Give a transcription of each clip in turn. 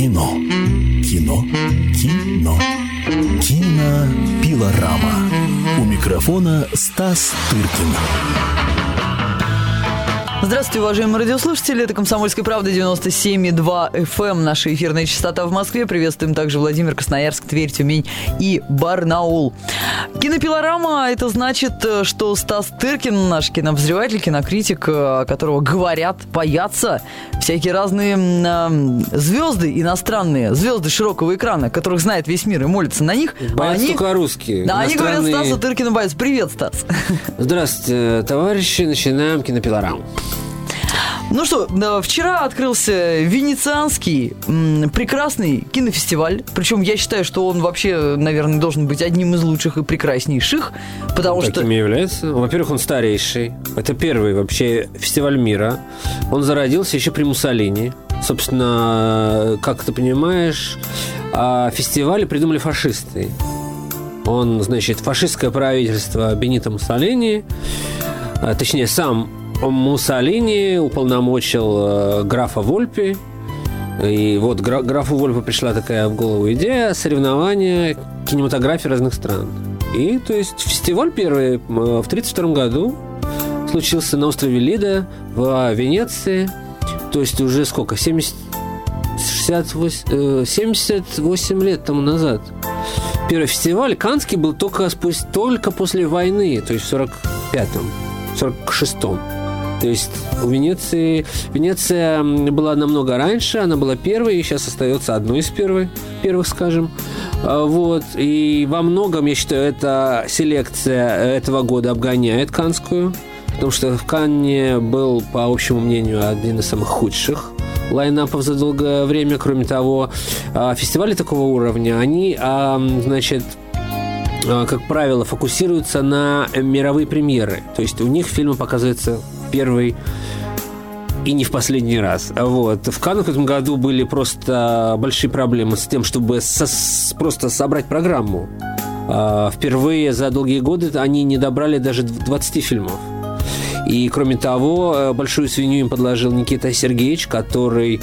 Кино. Кино. Кино. Кинопилорама. У микрофона Стас Тыркин. Здравствуйте, уважаемые радиослушатели. Это «Комсомольская правда», 97,2 FM, наша эфирная частота в Москве. Приветствуем также Владимир, Красноярск, Тверь, Тюмень и Барнаул. Кинопилорама – это значит, что Стас Тыркин, наш кинообозреватель, кинокритик, которого говорят, боятся всякие разные звезды иностранные, звезды широкого экрана, которых знает весь мир и молится на них. Боятся только русские. Да, они говорят, Стаса Тыркина боятся. Привет, Стас. Здравствуйте, товарищи. Начинаем кинопилораму. Ну что, вчера открылся венецианский прекрасный кинофестиваль. Причем я считаю, что он вообще, наверное, должен быть одним из лучших и прекраснейших, потому что... Таким и является. Во-первых, он старейший. Это первый вообще фестиваль мира. Он зародился еще при Муссолини. Собственно, как ты понимаешь, фестивали придумали фашисты. Он, значит, фашистское правительство Бенито Муссолини, точнее, сам Муссолини уполномочил графа Вольпи. И вот графу Вольпи пришла такая в голову идея соревнования кинематографии разных стран. И, то есть, фестиваль первый в 1932 году случился на острове Лида в Венеции. То есть, уже сколько? 78 лет тому назад. Первый фестиваль каннский был только после войны, то есть в 1946-м. То есть у Венеции... Венеция была намного раньше, она была первой, и сейчас остается одной из первых, скажем. Вот. И во многом, я считаю, эта селекция этого года обгоняет каннскую, потому что в Канне был, по общему мнению, один из самых худших лайнапов за долгое время. Кроме того, фестивали такого уровня, они, значит... как правило, фокусируются на мировые премьеры. То есть у них фильмы показываются первый и не в последний раз. Вот. В Каннах в этом году были просто большие проблемы с тем, чтобы просто собрать программу. Впервые за долгие годы они не добрали даже 20 фильмов. И, кроме того, большую свинью им подложил Никита Сергеевич, который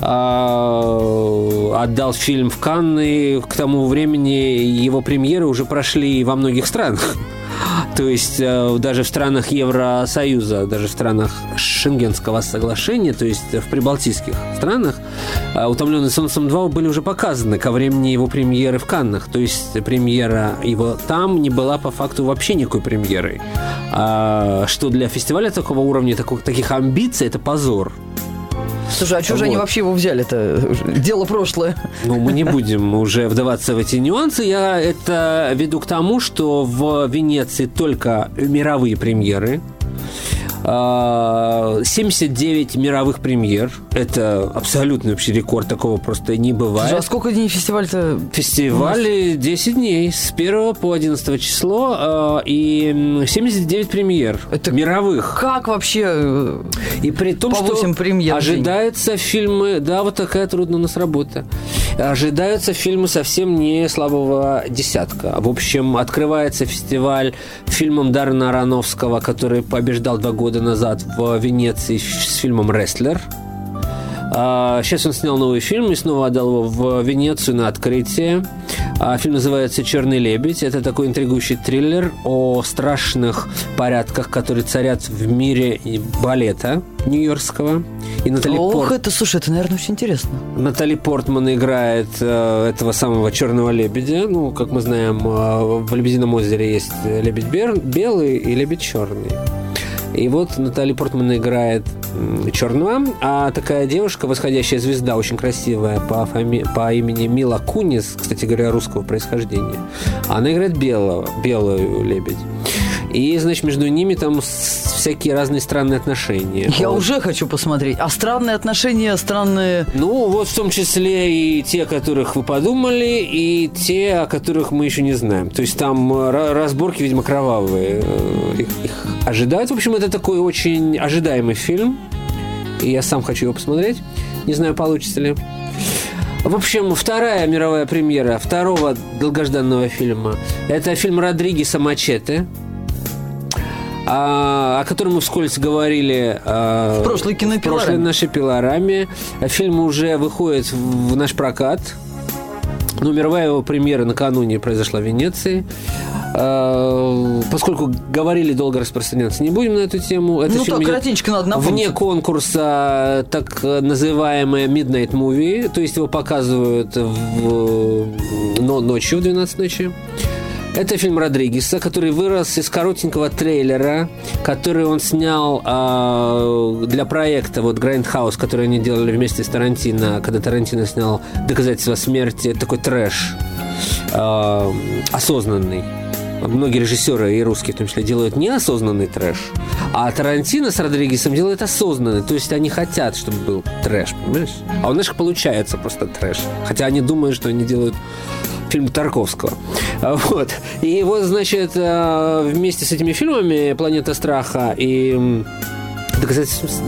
отдал фильм в Канны. К тому времени его премьеры уже прошли во многих странах. То есть даже в странах Евросоюза, даже в странах Шенгенского соглашения, то есть в прибалтийских странах, «Утомленный солнцем-2» были уже показаны ко времени его премьеры в Каннах. То есть премьера его там не была по факту вообще никакой премьерой. Что для фестиваля такого уровня, таких амбиций, это позор. Слушай, а чего же они вообще его взяли-то? Дело прошлое. Ну, мы не будем уже вдаваться в эти нюансы. Я это веду к тому, что в Венеции только мировые премьеры. 79 мировых премьер. Это абсолютный вообще рекорд. Такого просто не бывает. Слушай, а сколько дней фестиваль-то? Фестиваль 10 дней. С 1 по 11 число. И 79 премьер. Это мировых. Как вообще? И при том, что ожидаются фильмы... Да, вот такая трудная у нас работа. Ожидаются фильмы совсем не слабого десятка. В общем, открывается фестиваль фильмом Даррена Аронофского, который побеждал 2 года назад в Венеции с фильмом «Рестлер». Сейчас он снял новый фильм и снова отдал его в Венецию на открытие. Фильм называется «Черный лебедь». Это такой интригующий триллер о страшных порядках, которые царят в мире балета нью-йоркского. И слушай, это, наверное, очень интересно. Натали Портман играет этого самого черного лебедя. Ну, как мы знаем, в «Лебедином озере» есть лебедь белый и лебедь черный. И вот Натали Портман играет черного, а такая девушка, восходящая звезда, очень красивая, по имени Мила Кунис, кстати говоря, русского происхождения, она играет белую лебедь. И, значит, между ними там всякие разные странные отношения. Я уже хочу посмотреть. А странные отношения, странные... Ну, вот в том числе и те, о которых вы подумали, и те, о которых мы еще не знаем. То есть там разборки, видимо, кровавые. Их ожидают. В общем, это такой очень ожидаемый фильм. И я сам хочу его посмотреть. Не знаю, получится ли. В общем, вторая мировая премьера второго долгожданного фильма. Это фильм Родригеса «Мачете». о котором мы вскользь говорили в прошлой кинопилораме. В прошлой нашей пилораме. Фильм уже выходит в наш прокат. Но мировая его премьера накануне произошла в Венеции. Поскольку говорили, долго распространяться не будем на эту тему. Это ну, так, кратенько надо напомнить. Вне конкурса так называемая Midnight Movie, то есть его показывают ночью, в 12 ночи. Это фильм Родригеса, который вырос из коротенького трейлера, который он снял для проекта вот «Грайндхаус», который они делали вместе с Тарантино, когда Тарантино снял «Доказательство смерти». Это такой трэш осознанный. Многие режиссеры, и русские в том числе, делают неосознанный трэш, а Тарантино с Родригесом делает осознанный. То есть они хотят, чтобы был трэш, понимаешь? А у наших получается просто трэш. Хотя они думают, что они делают фильм Тарковского. Вот. И вот, значит, вместе с этими фильмами «Планета страха» и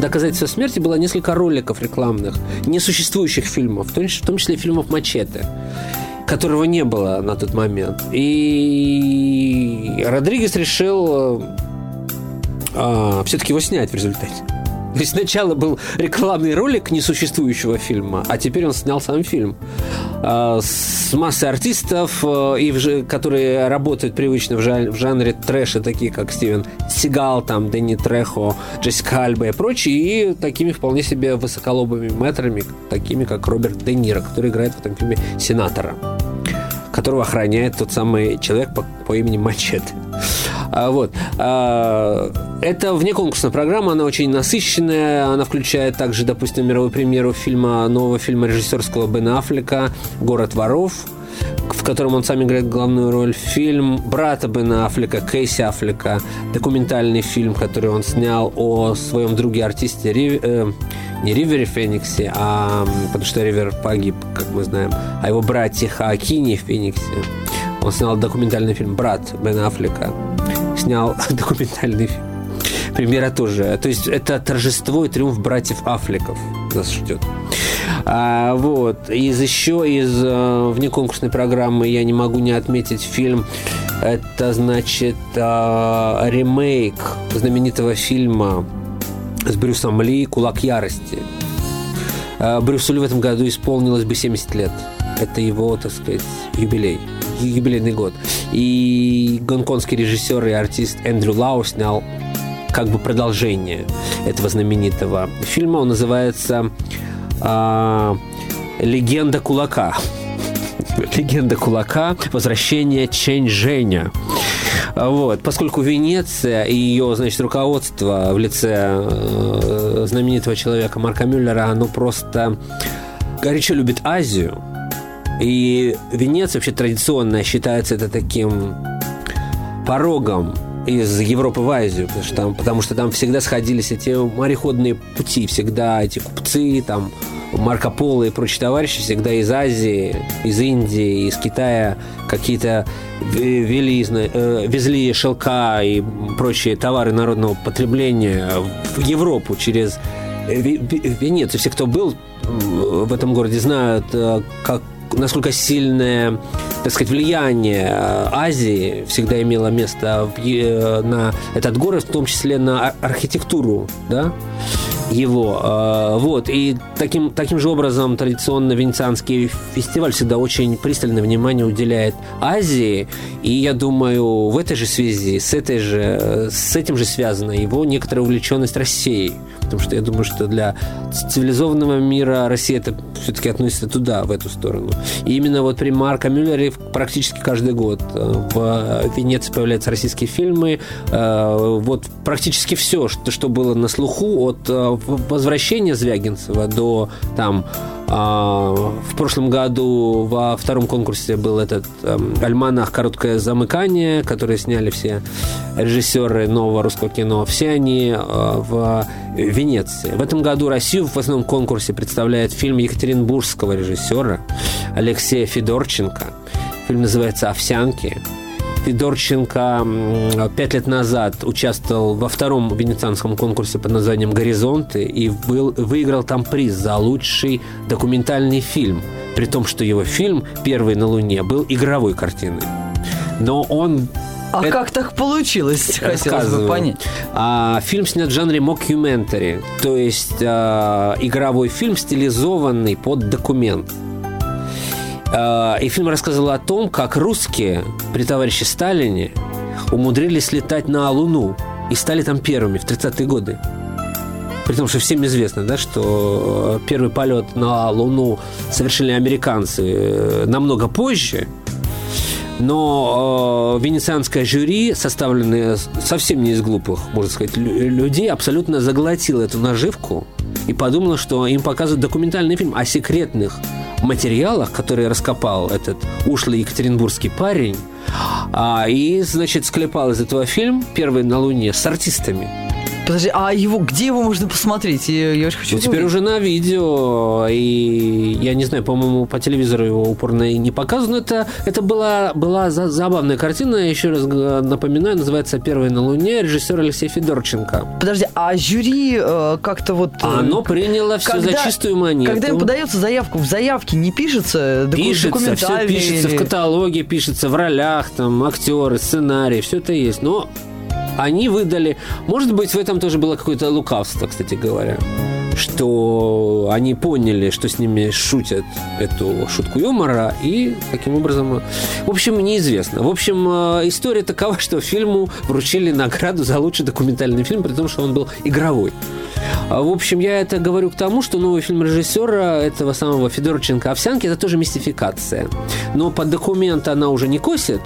«Доказательство смерти» было несколько роликов рекламных несуществующих фильмов, в том числе фильмов «Мачете», которого не было на тот момент. И Родригес решил все-таки его снять в результате. То есть сначала был рекламный ролик несуществующего фильма, а теперь он снял сам фильм с массой артистов, которые работают привычно в жанре трэша, такие как Стивен Сигал, там, Дэнни Трехо, Джессика Альба и прочие, и такими вполне себе высоколобыми мэтрами, такими как Роберт де Ниро, который играет в этом фильме сенатора, которого охраняет тот самый человек по имени Мачете. Вот. Это внеконкурсная программа, она очень насыщенная, она включает также, допустим, мировую премьеру нового фильма режиссерского Бена Аффлека «Город воров», в котором он сам играет главную роль, фильм брата Бена Аффлека, Кейси Аффлека, документальный фильм, который он снял о своем друге-артисте не Ривере Фениксе, потому что Ривер погиб, как мы знаем, о его брате Хоакине Фениксе. Он снял документальный фильм «Брат Бена Аффлека». Снял документальный фильм. Премьера тоже. То есть это торжество и триумф братьев Аффлеков нас ждет. Вот. Еще из внеконкурсной программы я не могу не отметить фильм. Это, значит, ремейк знаменитого фильма с Брюсом Ли «Кулак ярости». Брюсу Ли в этом году исполнилось бы 70 лет. Это его, так сказать, юбилейный год. И гонконгский режиссер и артист Эндрю Лау снял как бы продолжение этого знаменитого фильма. Он называется «Легенда кулака». «Легенда кулака. Возвращение Чэнь Женя». Вот. Поскольку Венеция и ее, значит, руководство в лице знаменитого человека Марка Мюллера, оно просто горячо любит Азию. И Венеция вообще традиционно считается это таким порогом из Европы в Азию, потому что там всегда сходились эти мореходные пути, всегда эти купцы, там Марко Поло и прочие товарищи всегда из Азии, из Индии, из Китая какие-то везли шелка и прочие товары народного потребления в Европу через Венецию. Все, кто был в этом городе, знают, насколько сильное, так сказать, влияние Азии всегда имело место на этот город, в том числе на архитектуру, да, его. Вот. И таким же образом традиционно Венецианский фестиваль всегда очень пристальное внимание уделяет Азии. И я думаю, в этой же связи, с этим же связана его некоторая увлеченность Россией. Потому что я думаю, что для цивилизованного мира Россия это все-таки относится туда, в эту сторону. И именно вот при Марко Мюллере практически каждый год в Венеции появляются российские фильмы. Вот практически все, что было на слуху, от возвращения Звягинцева до там... В прошлом году во втором конкурсе был этот альманах «Короткое замыкание», который сняли все режиссеры нового русского кино. Все они в Венеции. В этом году Россию в основном конкурсе представляет фильм екатеринбургского режиссера Алексея Федорченко. Фильм называется «Овсянки». Федорченко 5 лет назад участвовал во втором венецианском конкурсе под названием «Горизонты» и выиграл там приз за лучший документальный фильм, при том, что его фильм «Первый на Луне» был игровой картиной. Но он А как так получилось, хотелось бы понять. Фильм снят в жанре мокюментари, то есть игровой фильм, стилизованный под документ. И фильм рассказывал о том, как русские при товарище Сталине умудрились летать на Луну и стали там первыми в 30-е годы. При том, что всем известно, да, что первый полет на Луну совершили американцы намного позже, но венецианское жюри, составленное совсем не из глупых, можно сказать, людей, абсолютно заглотило эту наживку и подумало, что им показывают документальный фильм о секретных материалах, которые раскопал этот ушлый екатеринбургский парень, и, значит, склепал из этого фильм «Первый на Луне» с артистами. Подожди, а его, где его можно посмотреть? Я очень хочу. Ну, теперь уже на видео, и я не знаю, по-моему, по телевизору его упорно и не показывают, но это была забавная картина, я еще раз напоминаю, называется «Первый на Луне», режиссер Алексей Федорченко. Подожди, а жюри как-то вот... Оно приняло все за чистую монету. Когда им подается заявку, в заявке не пишется документальный... Пишется, все пишется, в каталоге пишется, в ролях, там, актеры, сценарий, все это есть, но... Они выдали... Может быть, в этом тоже было какое-то лукавство, кстати говоря. Что они поняли, что с ними шутят эту шутку юмора, и таким образом... В общем, неизвестно. В общем, история такова, что фильму вручили награду за лучший документальный фильм, при том, что он был игровой. В общем, я это говорю к тому, что новый фильм режиссера этого самого Федорченко «Овсянки» — это тоже мистификация. Но под документ она уже не косит,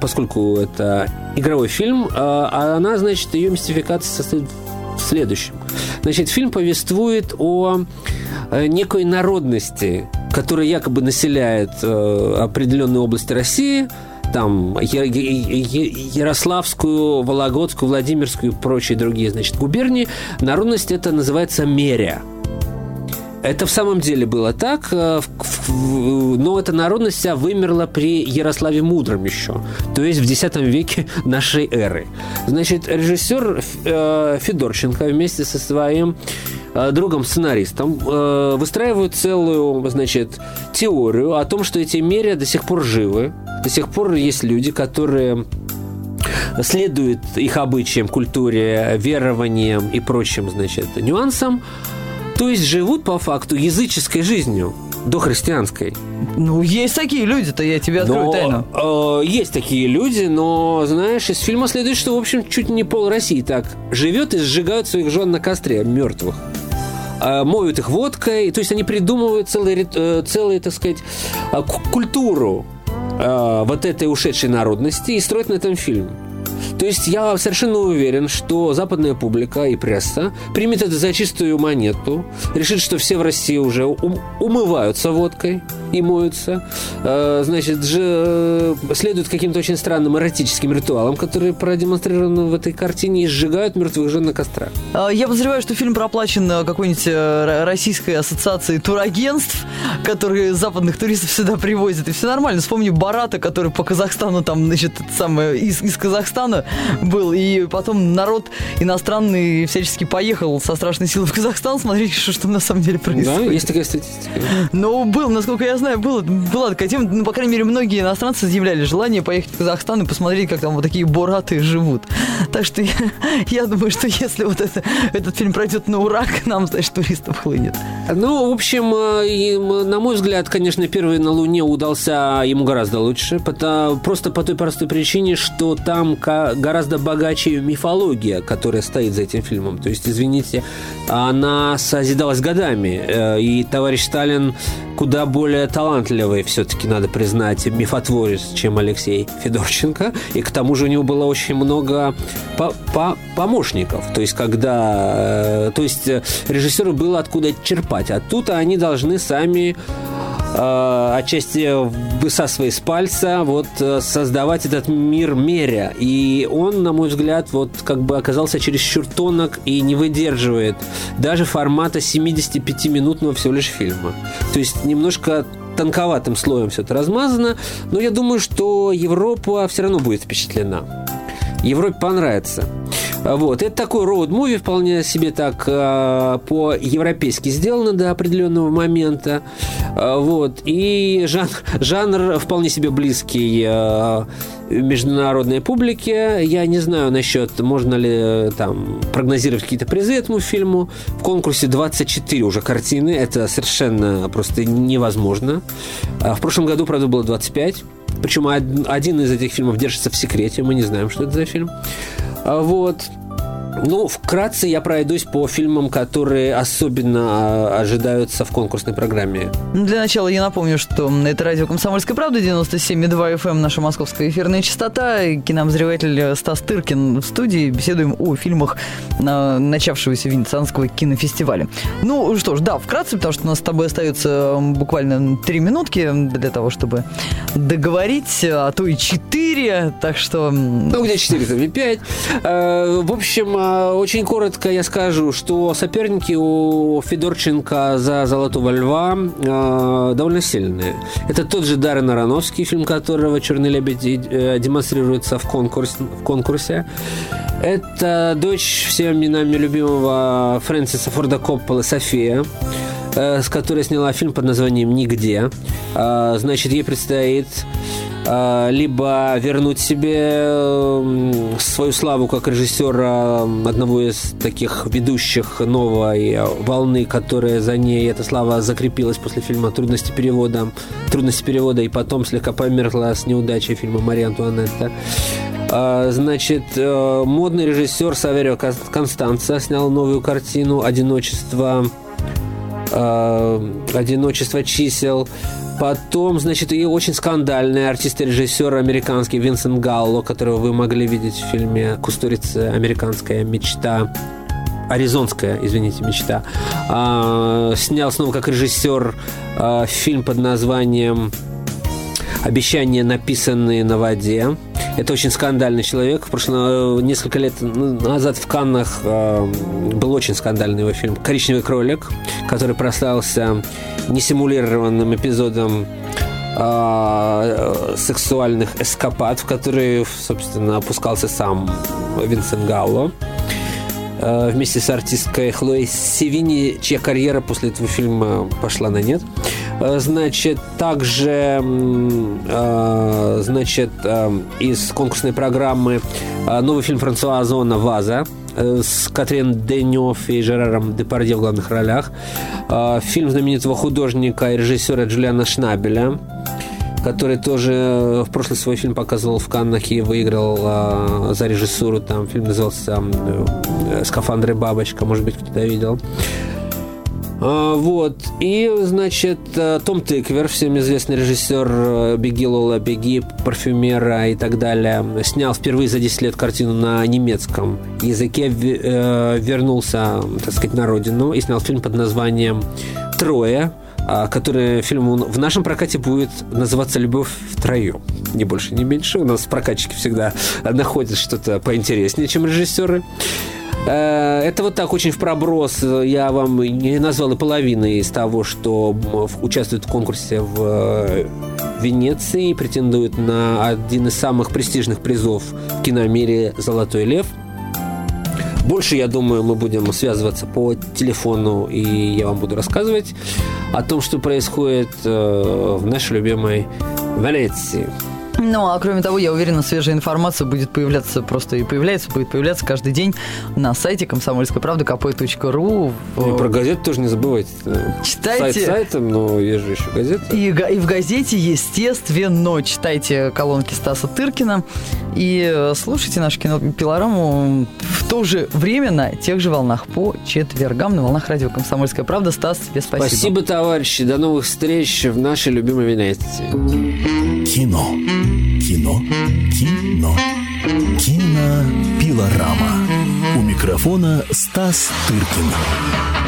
поскольку это игровой фильм, а она, значит, ее мистификация состоит в следующем. Значит, фильм повествует о некой народности, которая якобы населяет определенные области России, там Ярославскую, Вологодскую, Владимирскую и прочие другие, значит, губернии. Народность это называется Меря. Это в самом деле было так, но эта народность вся вымерла при Ярославе Мудром еще, то есть в X веке нашей эры. Значит, режиссер Федорченко вместе со своим другом-сценаристом выстраивают целую, значит, теорию о том, что эти меры до сих пор живы, до сих пор есть люди, которые... следуют их обычаям, культуре, верованиям и прочим, значит, нюансам. То есть живут по факту языческой жизнью, дохристианской. Ну, есть такие люди-то, я тебе открою тайну. Есть такие люди, но, знаешь, из фильма следует, что, в общем, чуть не пол России так живет и сжигают своих жен на костре мертвых. Моют их водкой, то есть они придумывают целую, так сказать, культуру вот этой ушедшей народности и строят на этом фильм. То есть я совершенно уверен, что западная публика и пресса примет это за чистую монету, решит, что все в России уже умываются водкой и моются, значит, следуют каким-то очень странным эротическим ритуалам, которые продемонстрированы в этой картине, и сжигают мертвых жен на кострах. Я подозреваю, что фильм проплачен какой-нибудь российской ассоциацией турагентств, которые западных туристов сюда привозят, и все нормально. Вспомни Барата, который по Казахстану там, значит, самое, из Казахстана был, и потом народ иностранный всячески поехал со страшной силой в Казахстан смотреть, что там на самом деле происходит. Да, есть такая статистика. Но был, насколько я знаю, была такая тема, ну, по крайней мере, многие иностранцы заявляли желание поехать в Казахстан и посмотреть, как там вот такие бораты живут. Так что я думаю, что если вот этот фильм пройдет на ура, к нам, значит, туристов хлынет. Ну, в общем, на мой взгляд, конечно, «Первый на Луне» удался ему гораздо лучше, просто по той простой причине, что там гораздо богаче мифология, которая стоит за этим фильмом. То есть, извините, она созидалась годами, и товарищ Сталин куда более талантливый, все-таки надо признать, мифотворец, чем Алексей Федорченко. И к тому же у него было очень много помощников. То есть, режиссеру было откуда черпать. А тут они должны сами... отчасти высасывая из пальца, вот создавать этот мир Меря. И он, на мой взгляд, вот как бы оказался чересчур тонок и не выдерживает даже формата 75-минутного всего лишь фильма. То есть немножко тонковатым слоем все это размазано, но я думаю, что Европа все равно будет впечатлена. Европе понравится. Вот. Это такой роуд-муви, вполне себе так по-европейски сделано до определенного момента. Вот. И жанр вполне себе близкий международной публике. Я не знаю насчет, можно ли там прогнозировать какие-то призы этому фильму. В конкурсе 24 уже картины. Это совершенно просто невозможно. В прошлом году, правда, было 25. Причем один из этих фильмов держится в секрете. Мы не знаем, что это за фильм. Вот. Ну, вкратце я пройдусь по фильмам, которые особенно ожидаются в конкурсной программе. Для начала я напомню, что это радио «Комсомольская правда», 97,2 FM, наша московская эфирная частота. Кинообозреватель Стас Тыркин в студии. Беседуем о фильмах начавшегося Венецианского кинофестиваля. Ну что ж, да, вкратце, потому что у нас с тобой остается буквально 3 минутки для того, чтобы договорить, а то и 4, так что... Ну, где 4, там и 5. В общем, очень коротко я скажу, что соперники у Федорченко за «Золотого льва» довольно сильные. Это тот же Даррен Аронофский, фильм которого «Черный лебедь» демонстрируется в конкурсе. Это дочь всеми нами любимого Фрэнсиса Форда Копполы «София», с которой сняла фильм под названием «Нигде». Значит, ей предстоит либо вернуть себе свою славу как режиссера одного из таких ведущих новой волны, которая за ней, эта слава закрепилась после фильма «Трудности перевода» и потом слегка померкла с неудачей фильма «Мария Антуанетта». Значит, модный режиссер Саверио Констанца снял новую картину «Одиночество чисел». Потом, значит, и очень скандальный артист и режиссер американский Винсент Галло, которого вы могли видеть в фильме «Кустурица. Американская мечта». «Аризонская, извините, мечта». Снял снова как режиссер фильм под названием «Обещания, написанные на воде». Это очень скандальный человек. Несколько лет назад в Каннах был очень скандальный его фильм «Коричневый кролик», который прославился несимулированным эпизодом сексуальных эскапад, в которые, собственно, опускался сам Винсент Галло вместе с артисткой Хлоей Севини, чья карьера после этого фильма пошла на нет. Значит, также из конкурсной программы новый фильм Франсуа Озона «Ваза» с Катрин Денёв и Жераром Депардье в главных ролях. Фильм знаменитого художника и режиссера Джулиана Шнабеля, который тоже в прошлый свой фильм показывал в Каннах и выиграл за режиссуру. Там фильм назывался «Скафандр и бабочка», может быть, кто-то видел. Вот. И, значит, Том Тыквер, всем известный режиссер «Беги, Лола, беги», «Парфюмера» и так далее, снял впервые за 10 лет картину на немецком языке, вернулся, так сказать, на родину и снял фильм под названием «Трое», который фильм в нашем прокате будет называться «Любовь втроем». Ни больше, ни меньше. У нас прокатчики всегда находят что-то поинтереснее, чем режиссеры. Это вот так очень в проброс. Я вам не назвал и половины из того, что участвует в конкурсе в Венеции и претендует на один из самых престижных призов в киномире «Золотой лев». Больше, я думаю, мы будем связываться по телефону, и я вам буду рассказывать о том, что происходит в нашей любимой Венеции. Ну, а кроме того, я уверена, свежая информация будет появляться, просто и появляется, будет появляться каждый день на сайте komsomolskapravda.kp.ru. И про газету тоже не забывайте. Читайте. Сайт сайтом, но есть же еще газета. И в газете, естественно, читайте колонки Стаса Тыркина и слушайте нашу кинопилораму в то же время на тех же волнах по четвергам на волнах радио «Комсомольская правда». Стас, тебе спасибо. Спасибо, товарищи. До новых встреч в нашей любимой Венеции. Кино. Кинопилорама. У микрофона Стас Тыркин.